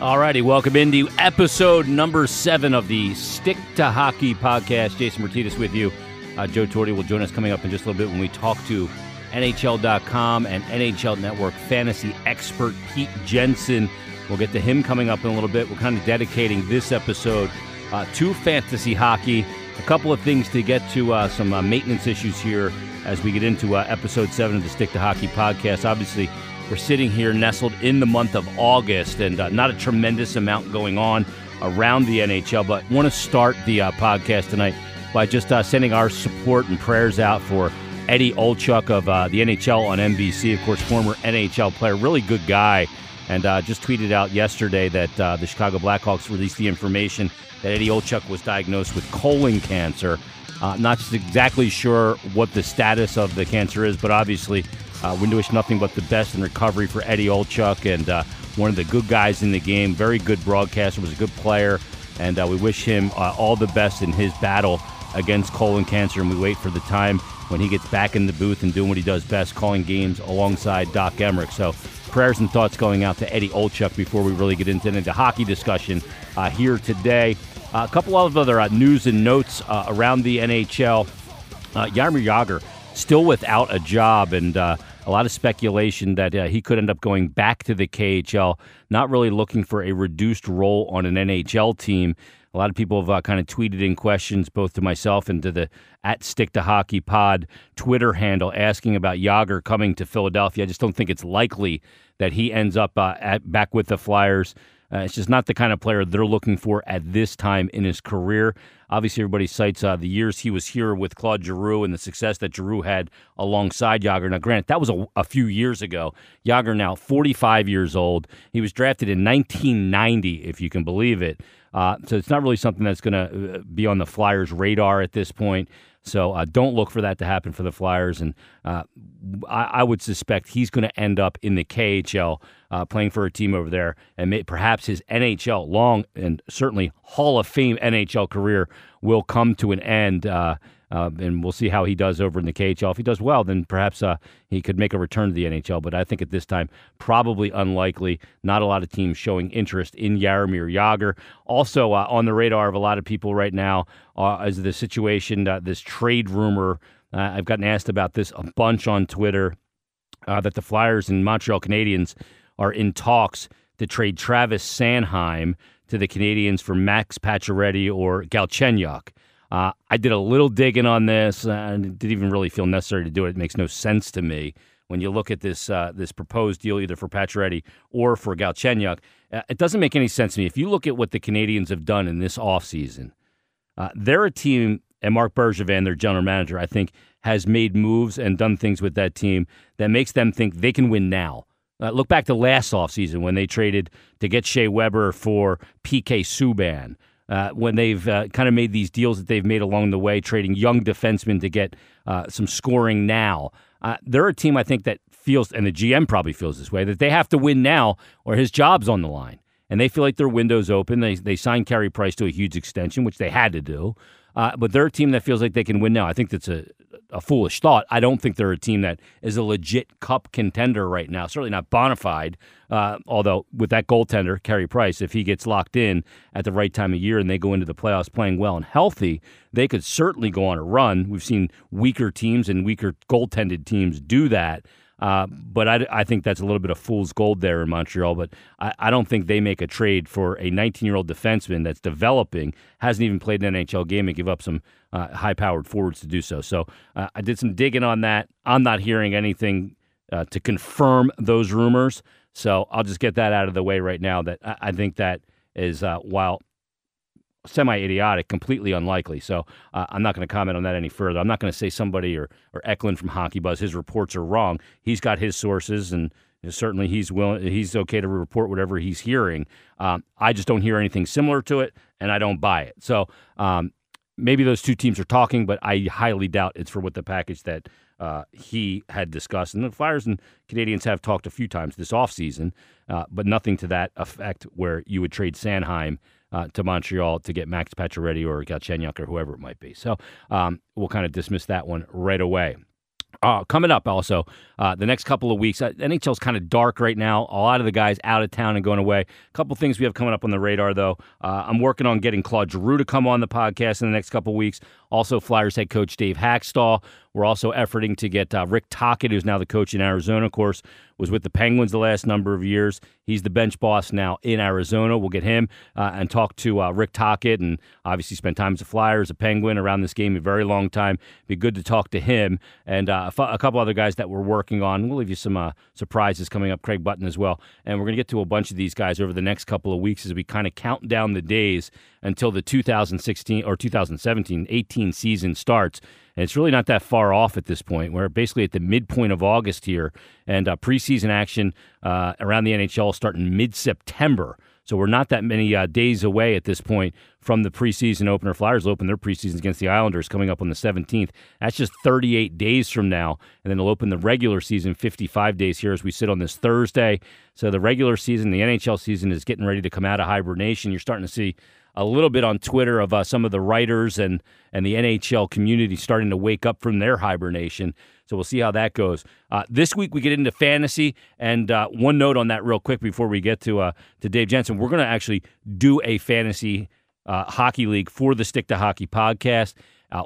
All righty, welcome into episode number 7 of the Stick to Hockey podcast. Jason Martinez with you. Joe Torti will join us coming up in just a little bit when we talk to NHL.com and NHL Network fantasy expert Pete Jensen. We'll get to him coming up in a little bit. We're kind of dedicating this episode to fantasy hockey. A couple of things to get to, some maintenance issues here as we get into episode 7 of the Stick to Hockey podcast. Obviously, we're sitting here nestled in the month of August, and not a tremendous amount going on around the NHL, but I want to start the podcast tonight by just sending our support and prayers out for Eddie Olczyk of the NHL on NBC, of course, former NHL player, really good guy, and just tweeted out yesterday that the Chicago Blackhawks released the information that Eddie Olczyk was diagnosed with colon cancer. Not exactly sure what the status of the cancer is, but obviously we wish nothing but the best in recovery for Eddie Olczyk, and one of the good guys in the game, very good broadcaster, was a good player, and we wish him all the best in his battle against colon cancer, and we wait for the time when he gets back in the booth and doing what he does best, calling games alongside Doc Emmerich. So prayers and thoughts going out to Eddie Olczyk before we really get into the hockey discussion here today. A couple of other news and notes around the NHL. Jaromir Jagr still without a job, and a lot of speculation that he could end up going back to the KHL, not really looking for a reduced role on an NHL team. A lot of people have kind of tweeted in questions both to myself and to the @StickToHockeyPod Twitter handle asking about Jagr coming to Philadelphia. I just don't think it's likely that he ends up back with the Flyers. It's just not the kind of player they're looking for at this time in his career. Obviously, everybody cites the years he was here with Claude Giroux and the success that Giroux had alongside Jagr. Now, granted, that was a few years ago. Jagr now 45 years old. He was drafted in 1990, if you can believe it. So it's not really something that's going to be on the Flyers' radar at this point. So don't look for that to happen for the Flyers. And I would suspect he's going to end up in the KHL playing for a team over there. And perhaps his NHL long and certainly Hall of Fame NHL career will come to an end. And we'll see how he does over in the KHL. If he does well, then perhaps he could make a return to the NHL. But I think at this time, probably unlikely. Not a lot of teams showing interest in Jaromir Jagr. Also on the radar of a lot of people right now is the situation, this trade rumor. I've gotten asked about this a bunch on Twitter, that the Flyers and Montreal Canadiens are in talks to trade Travis Sanheim to the Canadiens for Max Pacioretty or Galchenyuk. I did a little digging on this, and it didn't even really feel necessary to do it. It makes no sense to me when you look at this this proposed deal either for Pacioretty or for Galchenyuk. It doesn't make any sense to me. If you look at what the Canadiens have done in this offseason, they're a team, and Marc Bergevin, their general manager, I think, has made moves and done things with that team that makes them think they can win now. Look back to last offseason when they traded to get Shea Weber for P.K. Subban. When they've kind of made these deals that they've made along the way, trading young defensemen to get some scoring now. They're a team, I think, that feels, and the GM probably feels this way, that they have to win now or his job's on the line. And they feel like their window's open. They signed Carey Price to a huge extension, which they had to do. But they're a team that feels like they can win now. I think that's a foolish thought. I don't think they're a team that is a legit cup contender right now. Certainly not bona fide, although with that goaltender, Carey Price, if he gets locked in at the right time of year and they go into the playoffs playing well and healthy, they could certainly go on a run. We've seen weaker teams and weaker goaltended teams do that. But I think that's a little bit of fool's gold there in Montreal. But I don't think they make a trade for a 19-year-old defenseman that's developing, hasn't even played an NHL game, and give up some high-powered forwards to do so. So I did some digging on that. I'm not hearing anything to confirm those rumors. So I'll just get that out of the way right now, that I think that is, while semi-idiotic, completely unlikely. So I'm not going to comment on that any further. I'm not going to say somebody or Eklund from Hockey Buzz, his reports are wrong. He's got his sources, and certainly he's willing. He's okay to report whatever he's hearing. I just don't hear anything similar to it, and I don't buy it. So maybe those two teams are talking, but I highly doubt it's for what the package that he had discussed. And the Flyers and Canadiens have talked a few times this offseason, but nothing to that effect where you would trade Sanheim to Montreal to get Max Pacioretty or Galchenyuk or whoever it might be. So we'll kind of dismiss that one right away. Coming up also, the next couple of weeks, NHL's kind of dark right now. A lot of the guys out of town and going away. A couple things we have coming up on the radar, though. I'm working on getting Claude Giroux to come on the podcast in the next couple of weeks. Also, Flyers head coach Dave Haxtell. We're also efforting to get Rick Tocchet, who's now the coach in Arizona, of course, was with the Penguins the last number of years. He's the bench boss now in Arizona. We'll get him and talk to Rick Tocchet, and obviously spent time as a Flyer, as a Penguin, around this game a very long time. Be good to talk to him and a couple other guys that we're working on. We'll leave you some surprises coming up, Craig Button as well. And we're going to get to a bunch of these guys over the next couple of weeks as we kind of count down the days until the 2016 or 2017-18 season starts. And it's really not that far off at this point. We're basically at the midpoint of August here, and preseason action around the NHL starting mid-September. So we're not that many days away at this point from the preseason opener. Flyers will open their preseason against the Islanders coming up on the 17th. That's just 38 days from now, and then they'll open the regular season 55 days here as we sit on this Thursday. So the regular season, the NHL season, is getting ready to come out of hibernation. You're starting to see a little bit on Twitter of some of the writers and the NHL community starting to wake up from their hibernation. So we'll see how that goes. This week we get into fantasy, and one note on that real quick before we get to Dave Jensen. We're going to actually do a fantasy hockey league for the Stick to Hockey podcast.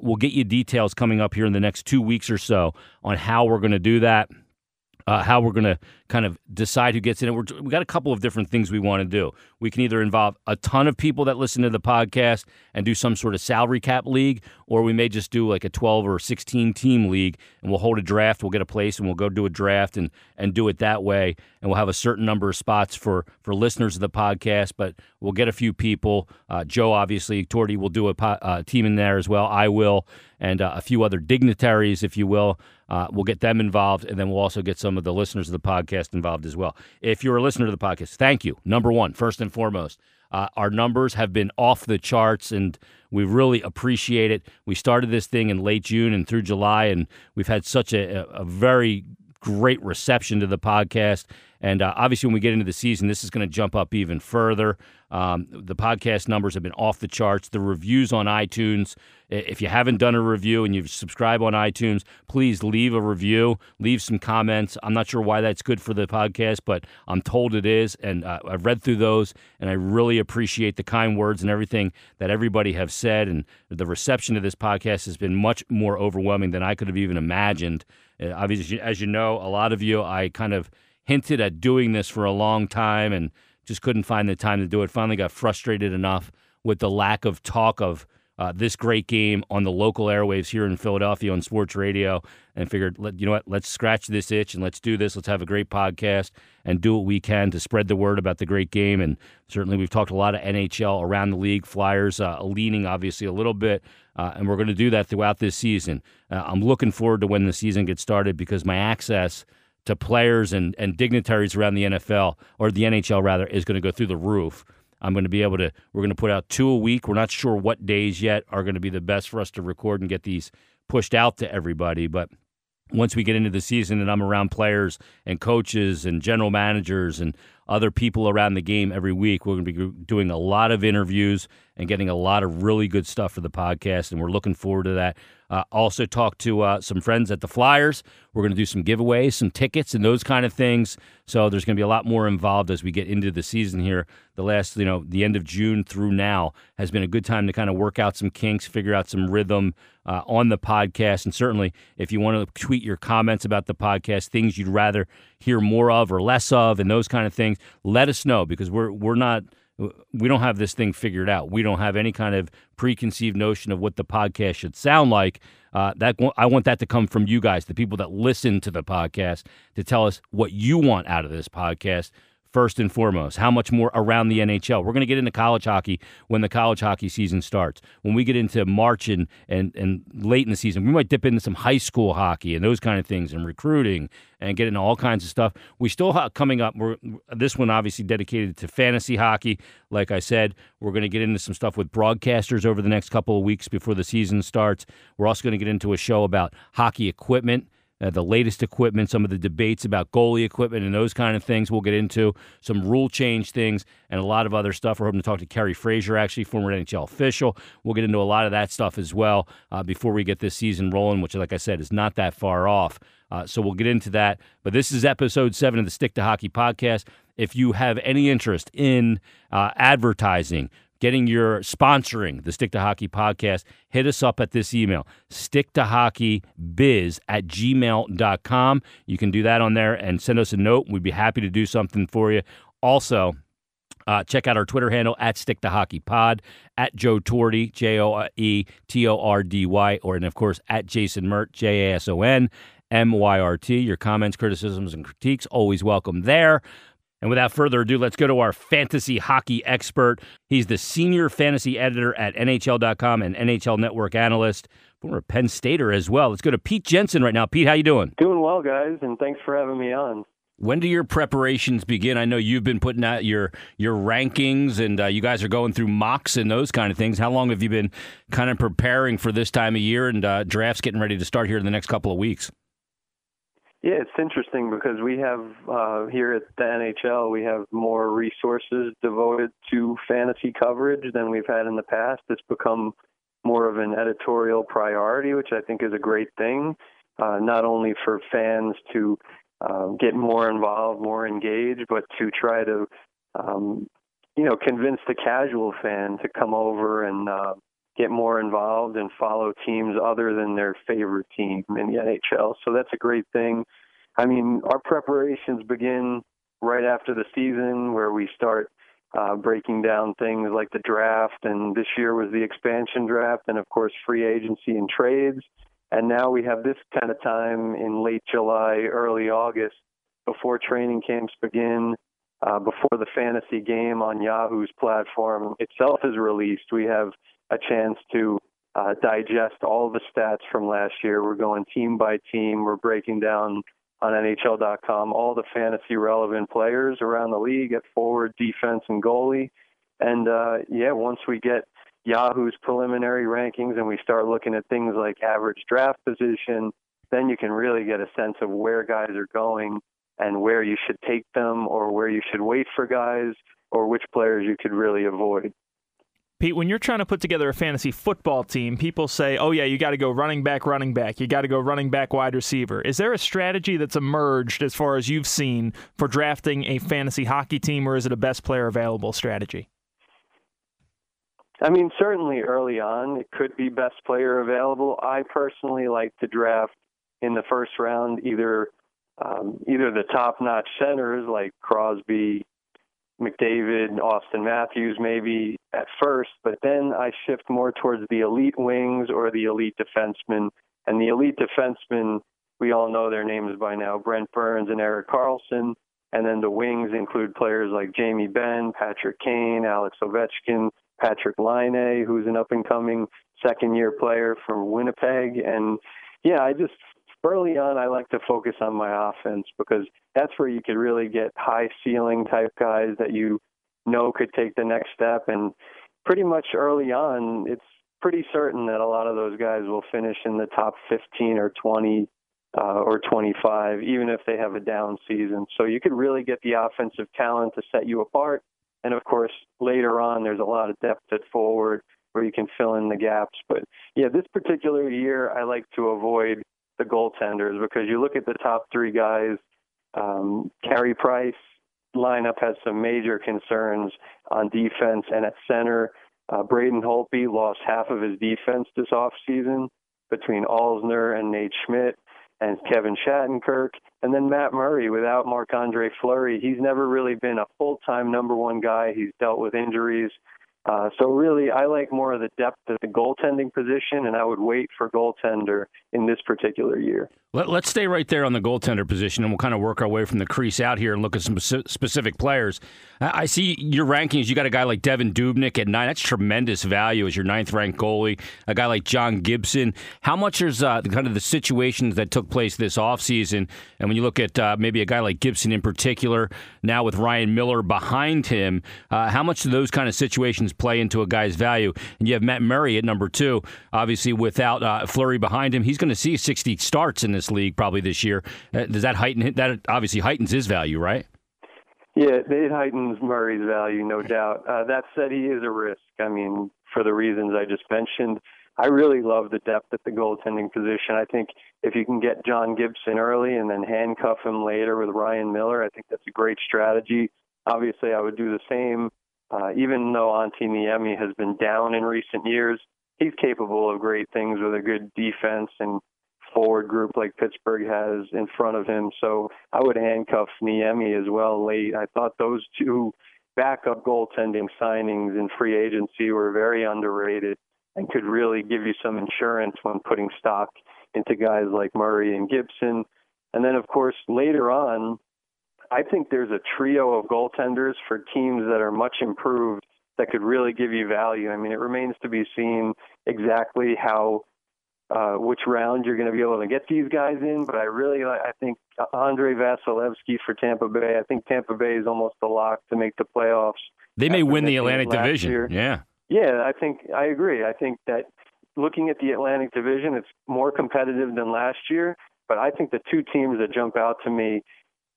We'll get you details coming up here in the next 2 weeks or so on how we're going to do that. How we're going to kind of decide who gets in it. We've got a couple of different things we want to do. We can either involve a ton of people that listen to the podcast and do some sort of salary cap league, or we may just do like a 12 or 16 team league, and we'll hold a draft. We'll get a place, and we'll go do a draft and do it that way. And we'll have a certain number of spots for listeners of the podcast, but we'll get a few people. Joe, obviously, Torty will do a team in there as well. I will, and a few other dignitaries, if you will. We'll get them involved, and then we'll also get some of the listeners of the podcast involved as well. If you're a listener to the podcast, thank you. Number one, first and foremost, our numbers have been off the charts, and we really appreciate it. We started this thing in late June and through July, and we've had such a very great reception to the podcast. And obviously, when we get into the season, this is going to jump up even further. The podcast numbers have been off the charts. The reviews on iTunes, if you haven't done a review and you've subscribed on iTunes, please leave a review, leave some comments. I'm not sure why that's good for the podcast, but I'm told it is. And I've read through those, and I really appreciate the kind words and everything that everybody have said. And the reception to this podcast has been much more overwhelming than I could have even imagined. Obviously, as you know, a lot of you, I kind of hinted at doing this for a long time and just couldn't find the time to do it. Finally got frustrated enough with the lack of talk of this great game on the local airwaves here in Philadelphia on sports radio, and figured, you know what, let's scratch this itch and let's do this. Let's have a great podcast and do what we can to spread the word about the great game. And certainly we've talked a lot of NHL around the league, Flyers leaning obviously a little bit, and we're going to do that throughout this season. I'm looking forward to when the season gets started, because my access to players and dignitaries around the NFL, or the NHL rather, is going to go through the roof. I'm going to be able to, we're going to put out 2 a week. We're not sure what days yet are going to be the best for us to record and get these pushed out to everybody. But once we get into the season and I'm around players and coaches and general managers and other people around the game every week, we're going to be doing a lot of interviews and getting a lot of really good stuff for the podcast, and we're looking forward to that. Also talk to some friends at the Flyers. We're going to do some giveaways, some tickets, and those kind of things. So there's going to be a lot more involved as we get into the season here. The last, the end of June through now has been a good time to kind of work out some kinks, figure out some rhythm on the podcast. And certainly, if you want to tweet your comments about the podcast, things you'd rather hear more of or less of, and those kind of things, let us know, because we're not. We don't have this thing figured out. We don't have any kind of preconceived notion of what the podcast should sound like. I want that to come from you guys, the people that listen to the podcast, to tell us what you want out of this podcast. First and foremost, how much more around the NHL? We're going to get into college hockey when the college hockey season starts. When we get into March and late in the season, we might dip into some high school hockey and those kind of things, and recruiting, and get into all kinds of stuff. We still have coming up, this one obviously dedicated to fantasy hockey. Like I said, we're going to get into some stuff with broadcasters over the next couple of weeks before the season starts. We're also going to get into a show about hockey equipment. the latest equipment, some of the debates about goalie equipment and those kind of things we'll get into, some rule change things, and a lot of other stuff. We're hoping to talk to Kerry Frazier, actually, former NHL official. We'll get into a lot of that stuff as well before we get this season rolling, which, like I said, is not that far off. So we'll get into that. But this is Episode 7 of the Stick to Hockey podcast. If you have any interest in advertising, getting your sponsoring the Stick to Hockey podcast, hit us up at this email, sticktohockeybiz@gmail.com. You can do that on there and send us a note. We'd be happy to do something for you. Also, check out our Twitter handle, @StickToHockeyPod, @JoeTordy, JoeTordy, and, of course, @JasonMyrt, JasonMyrt. Your comments, criticisms, and critiques, always welcome there. And without further ado, let's go to our fantasy hockey expert. He's the senior fantasy editor at NHL.com and NHL Network analyst, former Penn Stater as well. Let's go to Pete Jensen right now. Pete, how you doing? Doing well, guys, and thanks for having me on. When do your preparations begin? I know you've been putting out your rankings, and you guys are going through mocks and those kind of things. How long have you been kind of preparing for this time of year and drafts getting ready to start here in the next couple of weeks? Yeah, it's interesting because we have here at the NHL, we have more resources devoted to fantasy coverage than we've had in the past. It's become more of an editorial priority, which I think is a great thing, not only for fans to get more involved, more engaged, but to try to, convince the casual fan to come over and get more involved and follow teams other than their favorite team in the NHL. So that's a great thing. I mean, our preparations begin right after the season where we start breaking down things like the draft, and this year was the expansion draft and, of course, free agency and trades. And now we have this kind of time in late July, early August, before training camps begin, before the fantasy game on Yahoo's platform itself is released. We have a chance to digest all the stats from last year. We're going team by team. We're breaking down on NHL.com all the fantasy relevant players around the league at forward, defense, and goalie. And, once we get Yahoo's preliminary rankings and we start looking at things like average draft position, then you can really get a sense of where guys are going and where you should take them or where you should wait for guys or which players you could really avoid. Pete, when you're trying to put together a fantasy football team, people say, oh, yeah, you got to go running back. You got to go running back, wide receiver. Is there a strategy that's emerged as far as you've seen for drafting a fantasy hockey team, or is it a best player available strategy? I mean, certainly early on, it could be best player available. I personally like to draft in the first round either the top-notch centers like Crosby, McDavid, Auston Matthews maybe at first, but then I shift more towards the elite wings or the elite defensemen. And the elite defensemen, we all know their names by now, Brent Burns and Erik Karlsson. And then the wings include players like Jamie Benn, Patrick Kane, Alex Ovechkin, Patrick Laine, who's an up-and-coming second-year player from Winnipeg. And, early on, I like to focus on my offense because that's where you could really get high-ceiling type guys that you know could take the next step. And pretty much early on, it's pretty certain that a lot of those guys will finish in the top 15 or 20 or 25, even if they have a down season. So you could really get the offensive talent to set you apart. And, of course, later on, there's a lot of depth at forward where you can fill in the gaps. But, this particular year, I like to avoid the goaltenders because you look at the top three guys, Carey Price lineup has some major concerns on defense, and at center, Braden Holtby lost half of his defense this offseason between Alsner and Nate Schmidt and Kevin Shattenkirk, and then Matt Murray without Marc-Andre Fleury. He's never really been a full-time number one guy. He's dealt with injuries. So really, I like more of the depth at the goaltending position, and I would wait for goaltender in this particular year. Let's stay right there on the goaltender position, and we'll kind of work our way from the crease out here and look at some specific players. I see your rankings. You got a guy like Devin Dubnyk at 9. That's tremendous value as your 9th-ranked goalie. A guy like John Gibson. How much is kind of the situations that took place this offseason? And when you look at maybe a guy like Gibson in particular, now with Ryan Miller behind him, how much do those kind of situations sometimes play into a guy's value. And you have Matt Murray at number two. Obviously, without Fleury behind him, he's going to see 60 starts in this league probably this year. Does that heighten? That obviously heightens his value, right? Yeah, it heightens Murray's value, no doubt. That said, he is a risk. I mean, for the reasons I just mentioned, I really love the depth at the goaltending position. I think if you can get John Gibson early and then handcuff him later with Ryan Miller, I think that's a great strategy. Obviously, I would do the same. Even though Antti Niemi has been down in recent years, he's capable of great things with a good defense and forward group like Pittsburgh has in front of him. So I would handcuff Niemi as well late. I thought those two backup goaltending signings in free agency were very underrated and could really give you some insurance when putting stock into guys like Murray and Gibson. And then, of course, later on, I think there's a trio of goaltenders for teams that are much improved that could really give you value. I mean, it remains to be seen exactly how which round you're going to be able to get these guys in, but I think Andre Vasilevsky for Tampa Bay. I think Tampa Bay is almost a lock to make the playoffs. They may win the Atlantic Division. Yeah, I think I agree. I think that looking at the Atlantic Division, it's more competitive than last year, but I think the two teams that jump out to me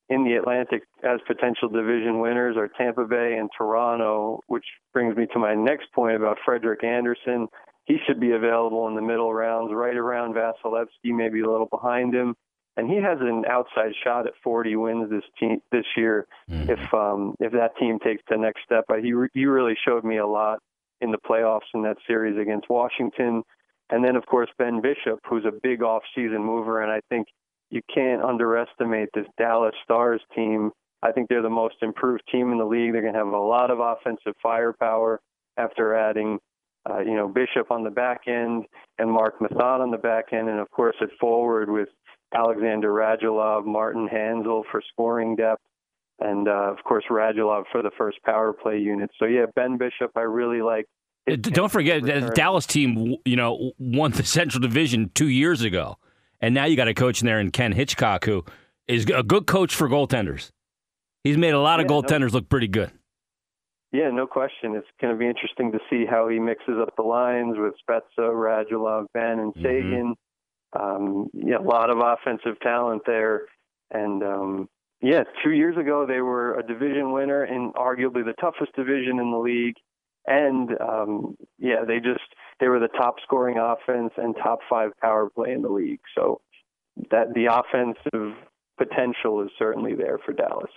in the Atlantic as potential division winners are Tampa Bay and Toronto, which brings me to my next point about Frederik Andersen. He should be available in the middle rounds, right around Vasilevsky, maybe a little behind him. And he has an outside shot at 40 wins this year if that team takes the next step. He really showed me a lot in the playoffs in that series against Washington. And then, of course, Ben Bishop, who's a big offseason mover, and I think you can't underestimate this Dallas Stars team. I think they're the most improved team in the league. They're going to have a lot of offensive firepower after adding Bishop on the back end and Mark Method on the back end. And, of course, at forward with Alexander Radulov, Martin Hansel for scoring depth, and, of course, Radulov for the first power play unit. So, yeah, Ben Bishop, I really like. Don't forget, the Dallas team, won the Central Division 2 years ago. And now you got a coach in there in Ken Hitchcock, who is a good coach for goaltenders. He's made a lot of goaltenders look pretty good. Yeah, no question. It's going to be interesting to see how he mixes up the lines with Spezza, Radulov, Ben, and Sagan. A lot of offensive talent there. And, 2 years ago, they were a division winner in arguably the toughest division in the league. And, they were the top-scoring offense and top-five power play in the league. So that the offensive potential is certainly there for Dallas.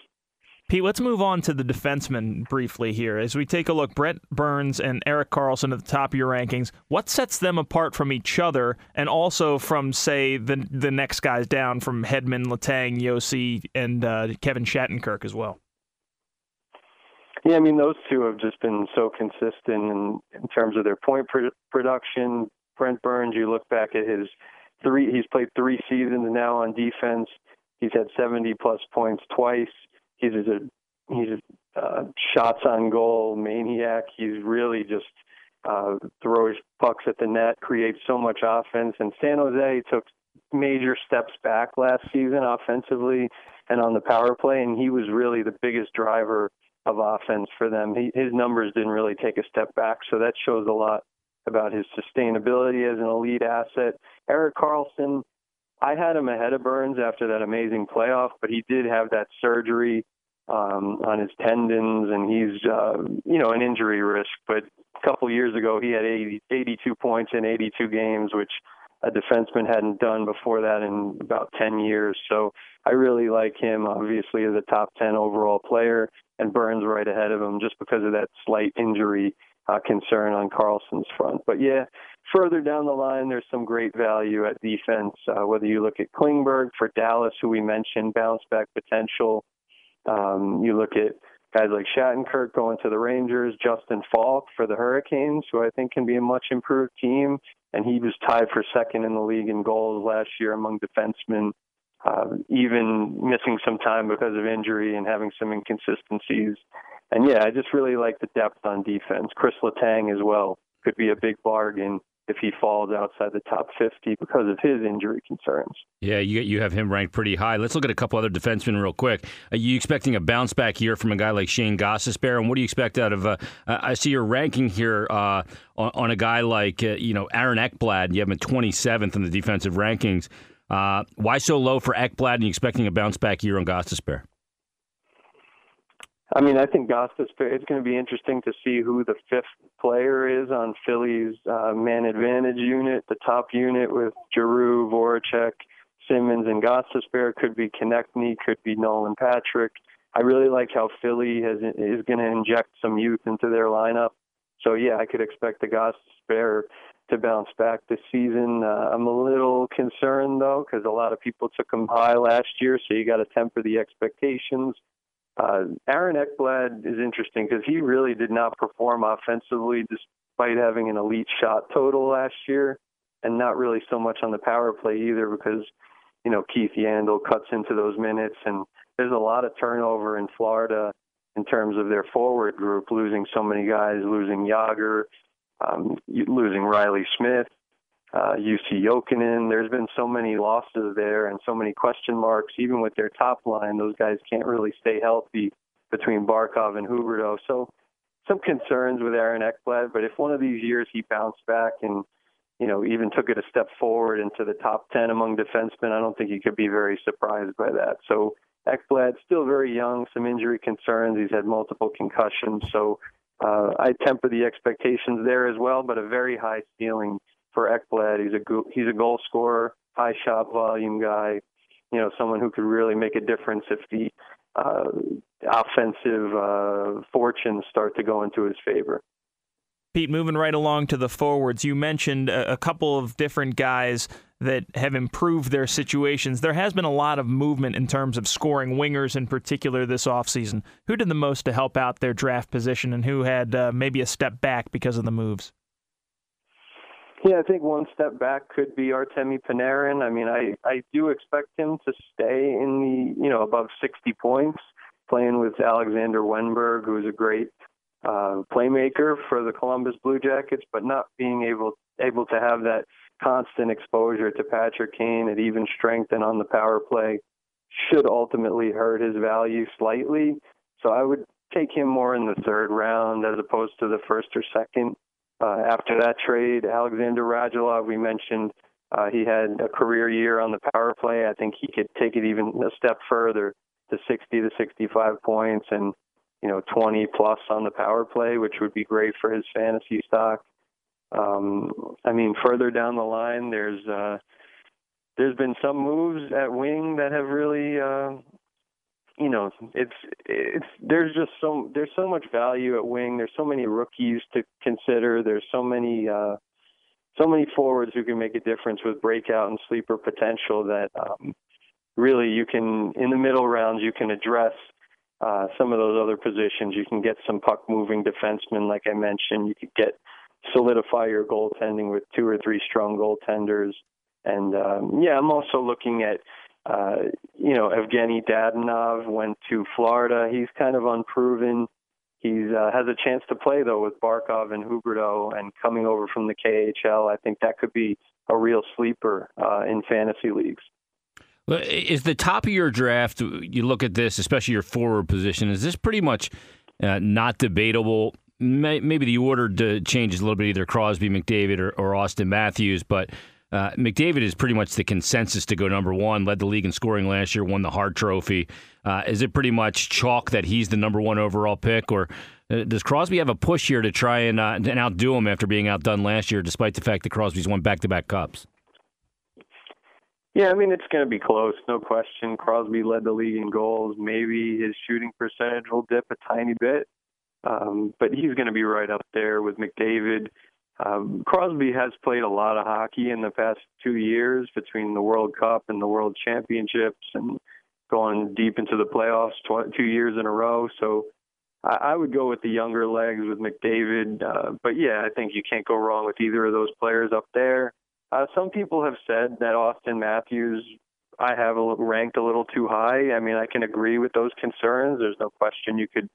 Pete, let's move on to the defensemen briefly here. As we take a look, Brent Burns and Erik Karlsson at the top of your rankings, what sets them apart from each other and also from, say, the next guys down from Hedman, Letang, Yossi, and Kevin Shattenkirk as well? Yeah, I mean, those two have just been so consistent in terms of their point production. Brent Burns, you look back at he's played three seasons now on defense. He's had 70-plus points twice. He's a shots on goal maniac. He's really just throws pucks at the net, creates so much offense. And San Jose took major steps back last season offensively and on the power play, and he was really the biggest driver of offense for them. His numbers didn't really take a step back, so that shows a lot about his sustainability as an elite asset. Erik Karlsson, I had him ahead of Burns after that amazing playoff, but he did have that surgery on his tendons, and he's, an injury risk. But a couple years ago, he had 82 points in 82 games, which a defenseman hadn't done before that in about 10 years. So I really like him, obviously, as a top 10 overall player, and Burns right ahead of him just because of that slight injury concern on Karlsson's front. But, yeah, further down the line, there's some great value at defense, whether you look at Klingberg for Dallas, who we mentioned, bounce-back potential. You look at guys like Shattenkirk going to the Rangers, Justin Falk for the Hurricanes, who I think can be a much-improved team, and he was tied for second in the league in goals last year among defensemen, even missing some time because of injury and having some inconsistencies. And, yeah, I just really like the depth on defense. Chris Letang as well could be a big bargain if he falls outside the top 50 because of his injury concerns. Yeah, you have him ranked pretty high. Let's look at a couple other defensemen real quick. Are you expecting a bounce-back year from a guy like Shayne Gostisbehere? And what do you expect out of I see your ranking here on a guy like Aaron Ekblad. You have him 27th in the defensive rankings. Why so low for Ekblad, and you expecting a bounce-back year on Gostisbehere? I mean, I think Gostisbehere, it's going to be interesting to see who the fifth player is on Philly's man advantage unit. The top unit with Giroux, Voracek, Simmons, and Gostisbehere could be Konechny, could be Nolan Patrick. I really like how Philly is going to inject some youth into their lineup. So, yeah, I could expect the Gostisbehere to bounce back this season. I'm a little concerned, though, because a lot of people took him high last year, so you got to temper the expectations. Aaron Ekblad is interesting because he really did not perform offensively despite having an elite shot total last year, and not really so much on the power play either because, Keith Yandel cuts into those minutes, and there's a lot of turnover in Florida in terms of their forward group, losing so many guys, losing Jagr, losing Riley Smith, UC Jokinen. There's been so many losses there and so many question marks, even with their top line. Those guys can't really stay healthy between Barkov and Huberdeau. So some concerns with Aaron Ekblad, but if one of these years he bounced back and, even took it a step forward into the top 10 among defensemen, I don't think he could be very surprised by that. So Ekblad, still very young, some injury concerns. He's had multiple concussions. So I temper the expectations there as well, but a very high ceiling for Ekblad. He's a goal scorer, high shot volume guy, someone who could really make a difference if the offensive fortunes start to go into his favor. Pete, moving right along to the forwards, you mentioned a couple of different guys that have improved their situations. There has been a lot of movement in terms of scoring wingers in particular this offseason. Who did the most to help out their draft position, and who had maybe a step back because of the moves? Yeah, I think one step back could be Artemi Panarin. I mean, I do expect him to stay in the, above 60 points, playing with Alexander Wenberg, who's a great playmaker for the Columbus Blue Jackets, but not being able to have that constant exposure to Patrick Kane at even strength and on the power play should ultimately hurt his value slightly. So I would take him more in the third round as opposed to the first or second. After that trade, Alexander Radulov, we mentioned, he had a career year on the power play. I think he could take it even a step further to 60 to 65 points and, 20 plus on the power play, which would be great for his fantasy stock. Further down the line, there's been some moves at wing that have really, there's so much value at wing. There's so many rookies to consider. There's so many forwards who can make a difference with breakout and sleeper potential that really you can, in the middle rounds, you can address some of those other positions. You can get some puck moving defensemen, like I mentioned. You could solidify your goaltending with two or three strong goaltenders. And I'm also looking at. Evgeny Dadonov went to Florida. He's kind of unproven. He has a chance to play, though, with Barkov and Huberdeau, and coming over from the KHL. I think that could be a real sleeper in fantasy leagues. Is the top of your draft, you look at this, especially your forward position, is this pretty much not debatable? Maybe the order changes a little bit, either Crosby, McDavid, or Auston Matthews, but... McDavid is pretty much the consensus to go number one, led the league in scoring last year, won the Hart Trophy. Is it pretty much chalk that he's the number one overall pick, or does Crosby have a push here to try and outdo him after being outdone last year, despite the fact that Crosby's won back-to-back cups? Yeah, I mean, it's going to be close, no question. Crosby led the league in goals. Maybe his shooting percentage will dip a tiny bit, but he's going to be right up there with McDavid. Crosby has played a lot of hockey in the past 2 years between the World Cup and the World Championships and going deep into the playoffs 2 years in a row. So I would go with the younger legs with McDavid. But, yeah, I think you can't go wrong with either of those players up there. Some people have said that Auston Matthews I have ranked a little too high. I mean, I can agree with those concerns. There's no question you could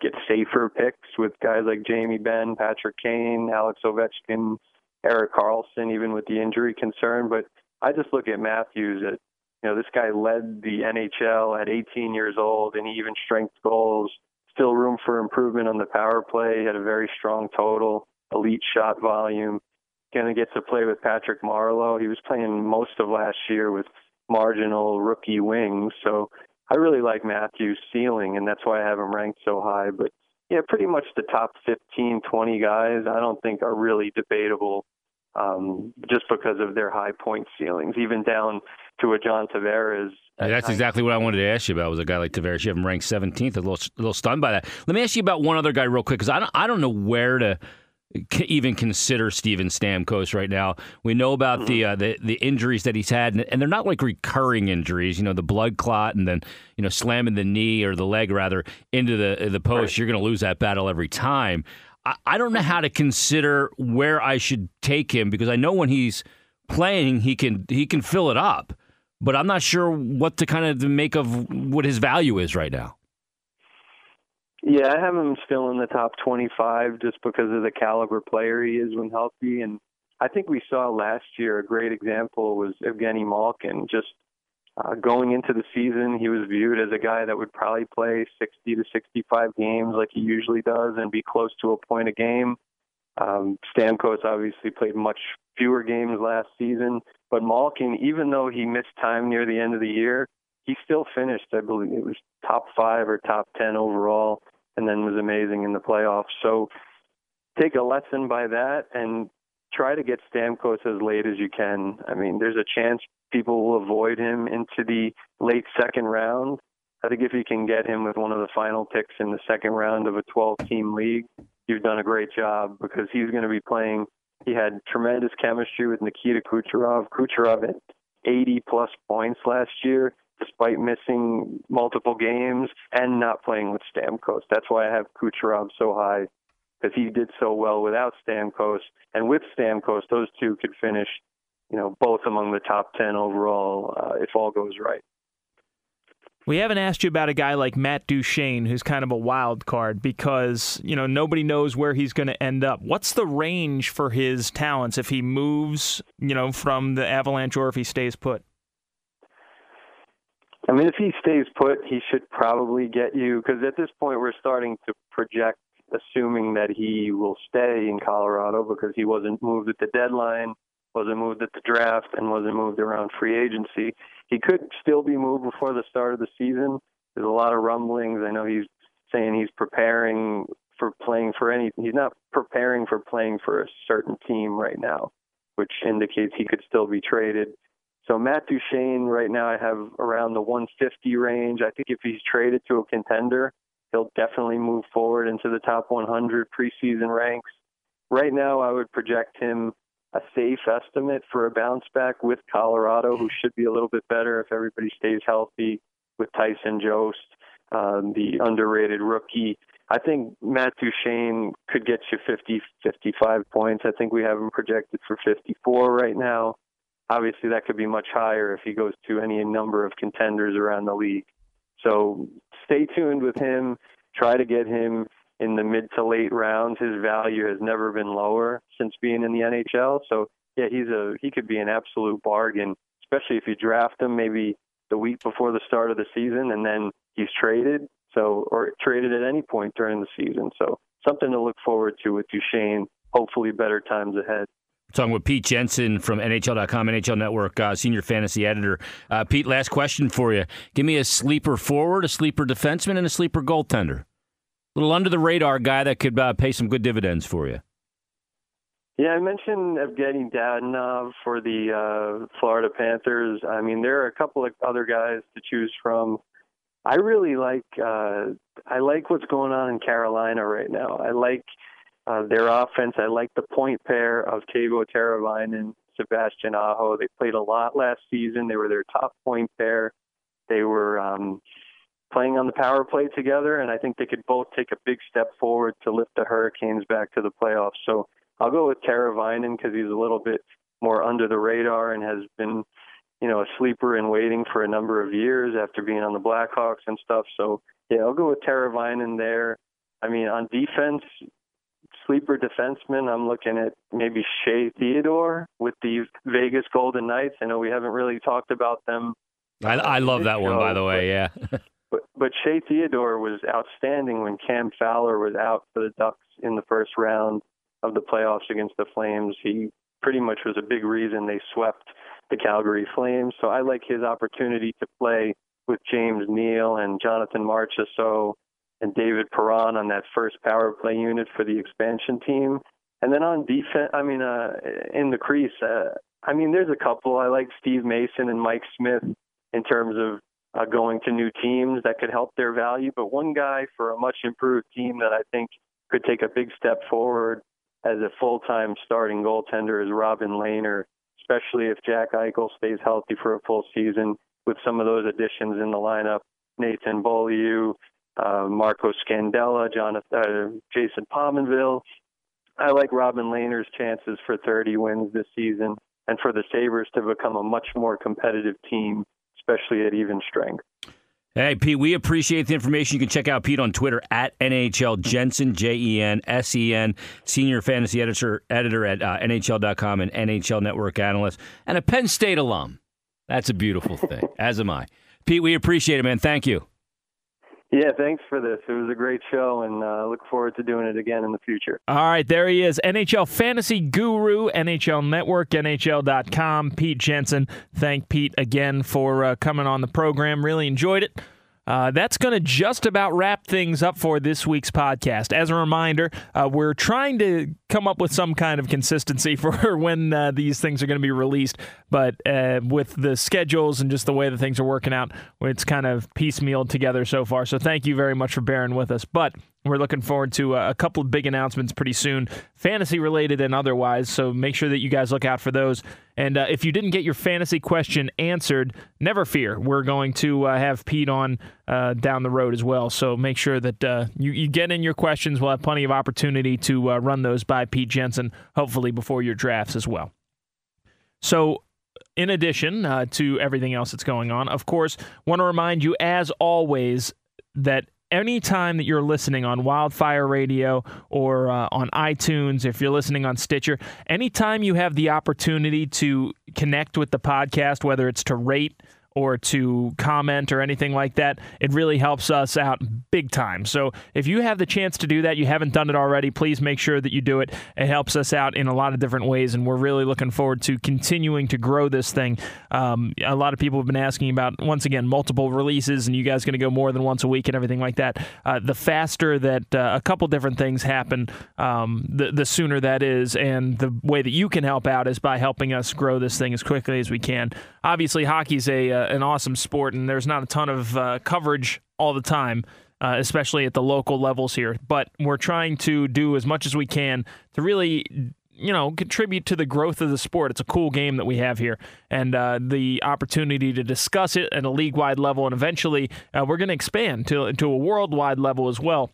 get safer picks with guys like Jamie Benn, Patrick Kane, Alex Ovechkin, Erik Karlsson, even with the injury concern. But I just look at Matthews at, you know, this guy led the NHL at 18 years old and even strength goals, still room for improvement on the power play, had a very strong total, elite shot volume. Going to get to play with Patrick Marleau. He was playing most of last year with marginal rookie wings. So I really like Matthews' ceiling, and that's why I have him ranked so high. But yeah, pretty much the top 15, 20 guys I don't think are really debatable just because of their high point ceilings, even down to a John Tavares. That's exactly what I wanted to ask you about, was a guy like Tavares. You have him ranked 17th. A little stunned by that. Let me ask you about one other guy real quick, because I don't know where to even consider Steven Stamkos right now. We know about the injuries that he's had, and they're not like recurring injuries, you know, the blood clot and then, you know, slamming the knee or the leg rather into the post. Right. You're going to lose that battle every time. I don't know how to consider where I should take him, because I know when he's playing, he can fill it up, but I'm not sure what to kind of make of what his value is right now. Yeah, I have him still in the top 25 just because of the caliber player he is when healthy. And I think we saw last year a great example was Evgeny Malkin. Just going into the season, he was viewed as a guy that would probably play 60 to 65 games like he usually does and be close to a point a game. Stamkos obviously played much fewer games last season. But Malkin, even though he missed time near the end of the year, he still finished, I believe it was top 5 or top 10 overall, and then was amazing in the playoffs. So take a lesson by that and try to get Stamkos as late as you can. I mean, there's a chance people will avoid him into the late second round. I think if you can get him with one of the final picks in the second round of a 12-team league, you've done a great job, because he's going to be playing. He had tremendous chemistry with Nikita Kucherov. Kucherov had 80-plus points last year, despite missing multiple games and not playing with Stamkos. That's why I have Kucherov so high, because he did so well without Stamkos. And with Stamkos, those two could finish, you know, both among the top 10 overall if all goes right. We haven't asked you about a guy like Matt Duchene, who's kind of a wild card, because, you know, nobody knows where he's going to end up. What's the range for his talents if he moves, you know, from the Avalanche or if he stays put? I mean, if he stays put, he should probably get you, because at this point we're starting to project, assuming that he will stay in Colorado, because he wasn't moved at the deadline, wasn't moved at the draft, and wasn't moved around free agency. He could still be moved before the start of the season. There's a lot of rumblings. I know he's saying he's preparing for playing for any. He's not preparing for playing for a certain team right now, which indicates he could still be traded. So Matt Duchene right now I have around the 150 range. I think if he's traded to a contender, he'll definitely move forward into the top 100 preseason ranks. Right now I would project him a safe estimate for a bounce back with Colorado, who should be a little bit better if everybody stays healthy with Tyson Jost, the underrated rookie. I think Matt Duchene could get you 50, 55 points. I think we have him projected for 54 right now. Obviously, that could be much higher if he goes to any number of contenders around the league. So stay tuned with him. Try to get him in the mid to late rounds. His value has never been lower since being in the NHL. So, yeah, he could be an absolute bargain, especially if you draft him maybe the week before the start of the season and then he's traded, or traded at any point during the season. So something to look forward to with Duchene. Hopefully better times ahead. Talking with Pete Jensen from NHL.com, NHL Network, senior fantasy editor. Pete, last question for you. Give me a sleeper forward, a sleeper defenseman, and a sleeper goaltender. A little under-the-radar guy that could pay some good dividends for you. Yeah, I mentioned Evgeny Dadonov for the Florida Panthers. I mean, there are a couple of other guys to choose from. I really like what's going on in Carolina right now. I like their offense. I like the point pair of Teuvo Teravainen and Sebastian Aho. They played a lot last season. They were their top point pair. They were playing on the power play together, and I think they could both take a big step forward to lift the Hurricanes back to the playoffs. So I'll go with Teravainen because he's a little bit more under the radar and has been, you know, a sleeper in waiting for a number of years after being on the Blackhawks and stuff. So, yeah, I'll go with Teravainen there. I mean, on defense, sleeper defenseman, I'm looking at maybe Shea Theodore with the Vegas Golden Knights. I know we haven't really talked about them. I love that one, by the way, yeah. But Shea Theodore was outstanding when Cam Fowler was out for the Ducks in the first round of the playoffs against the Flames. He pretty much was a big reason they swept the Calgary Flames. So I like his opportunity to play with James Neal and Jonathan Marchessault and David Perron on that first power play unit for the expansion team. And then on defense, in the crease, there's a couple. I like Steve Mason and Mike Smith in terms of going to new teams that could help their value. But one guy for a much improved team that I think could take a big step forward as a full-time starting goaltender is Robin Lehner, especially if Jack Eichel stays healthy for a full season with some of those additions in the lineup, Nathan Beaulieu, Marco Scandella, Jason Pominville. I like Robin Lehner's chances for 30 wins this season and for the Sabres to become a much more competitive team, especially at even strength. Hey, Pete, we appreciate the information. You can check out Pete on Twitter at NHL Jensen, Jensen, senior fantasy editor at NHL.com and NHL Network analyst, and a Penn State alum. That's a beautiful thing, as am I. Pete, we appreciate it, man. Thank you. Yeah, thanks for this. It was a great show, and I look forward to doing it again in the future. All right, there he is, NHL fantasy guru, NHL Network, NHL.com, Pete Jensen. Thank Pete again for coming on the program. Really enjoyed it. That's going to just about wrap things up for this week's podcast. As a reminder, we're trying to come up with some kind of consistency for when these things are going to be released. But with the schedules and just the way that things are working out, it's kind of piecemealed together so far. So thank you very much for bearing with us. But we're looking forward to a couple of big announcements pretty soon, fantasy-related and otherwise, so make sure that you guys look out for those. And if you didn't get your fantasy question answered, never fear. We're going to have Pete on down the road as well, so make sure that you get in your questions. We'll have plenty of opportunity to run those by Pete Jensen, hopefully before your drafts as well. So, in addition to everything else that's going on, of course, want to remind you, as always, that anytime that you're listening on Wildfire Radio or on iTunes, if you're listening on Stitcher, anytime you have the opportunity to connect with the podcast, whether it's to rate or to comment or anything like that, it really helps us out big time. So if you have the chance to do that, you haven't done it already, please make sure that you do it. It helps us out in a lot of different ways, and we're really looking forward to continuing to grow this thing. A lot of people have been asking about, once again, multiple releases, and you guys going to go more than once a week and everything like that. The faster that a couple different things happen, the sooner that is, and the way that you can help out is by helping us grow this thing as quickly as we can. Obviously, hockey's an awesome sport, and there's not a ton of coverage all the time, especially at the local levels here. But we're trying to do as much as we can to really, contribute to the growth of the sport. It's a cool game that we have here, and the opportunity to discuss it at a league-wide level, and eventually we're going to expand to a worldwide level as well.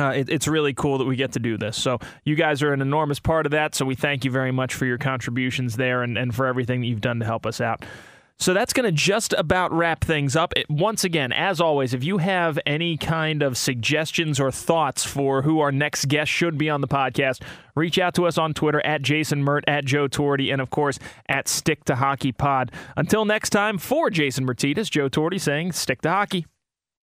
It's really cool that we get to do this. So you guys are an enormous part of that, so we thank you very much for your contributions there and for everything that you've done to help us out. So that's going to just about wrap things up. Once again, as always, if you have any kind of suggestions or thoughts for who our next guest should be on the podcast, reach out to us on Twitter at Jason Mert, at Joe Torti, and of course at Stick to Hockey Pod. Until next time, for Jason Mertitas, Joe Torti saying, stick to hockey.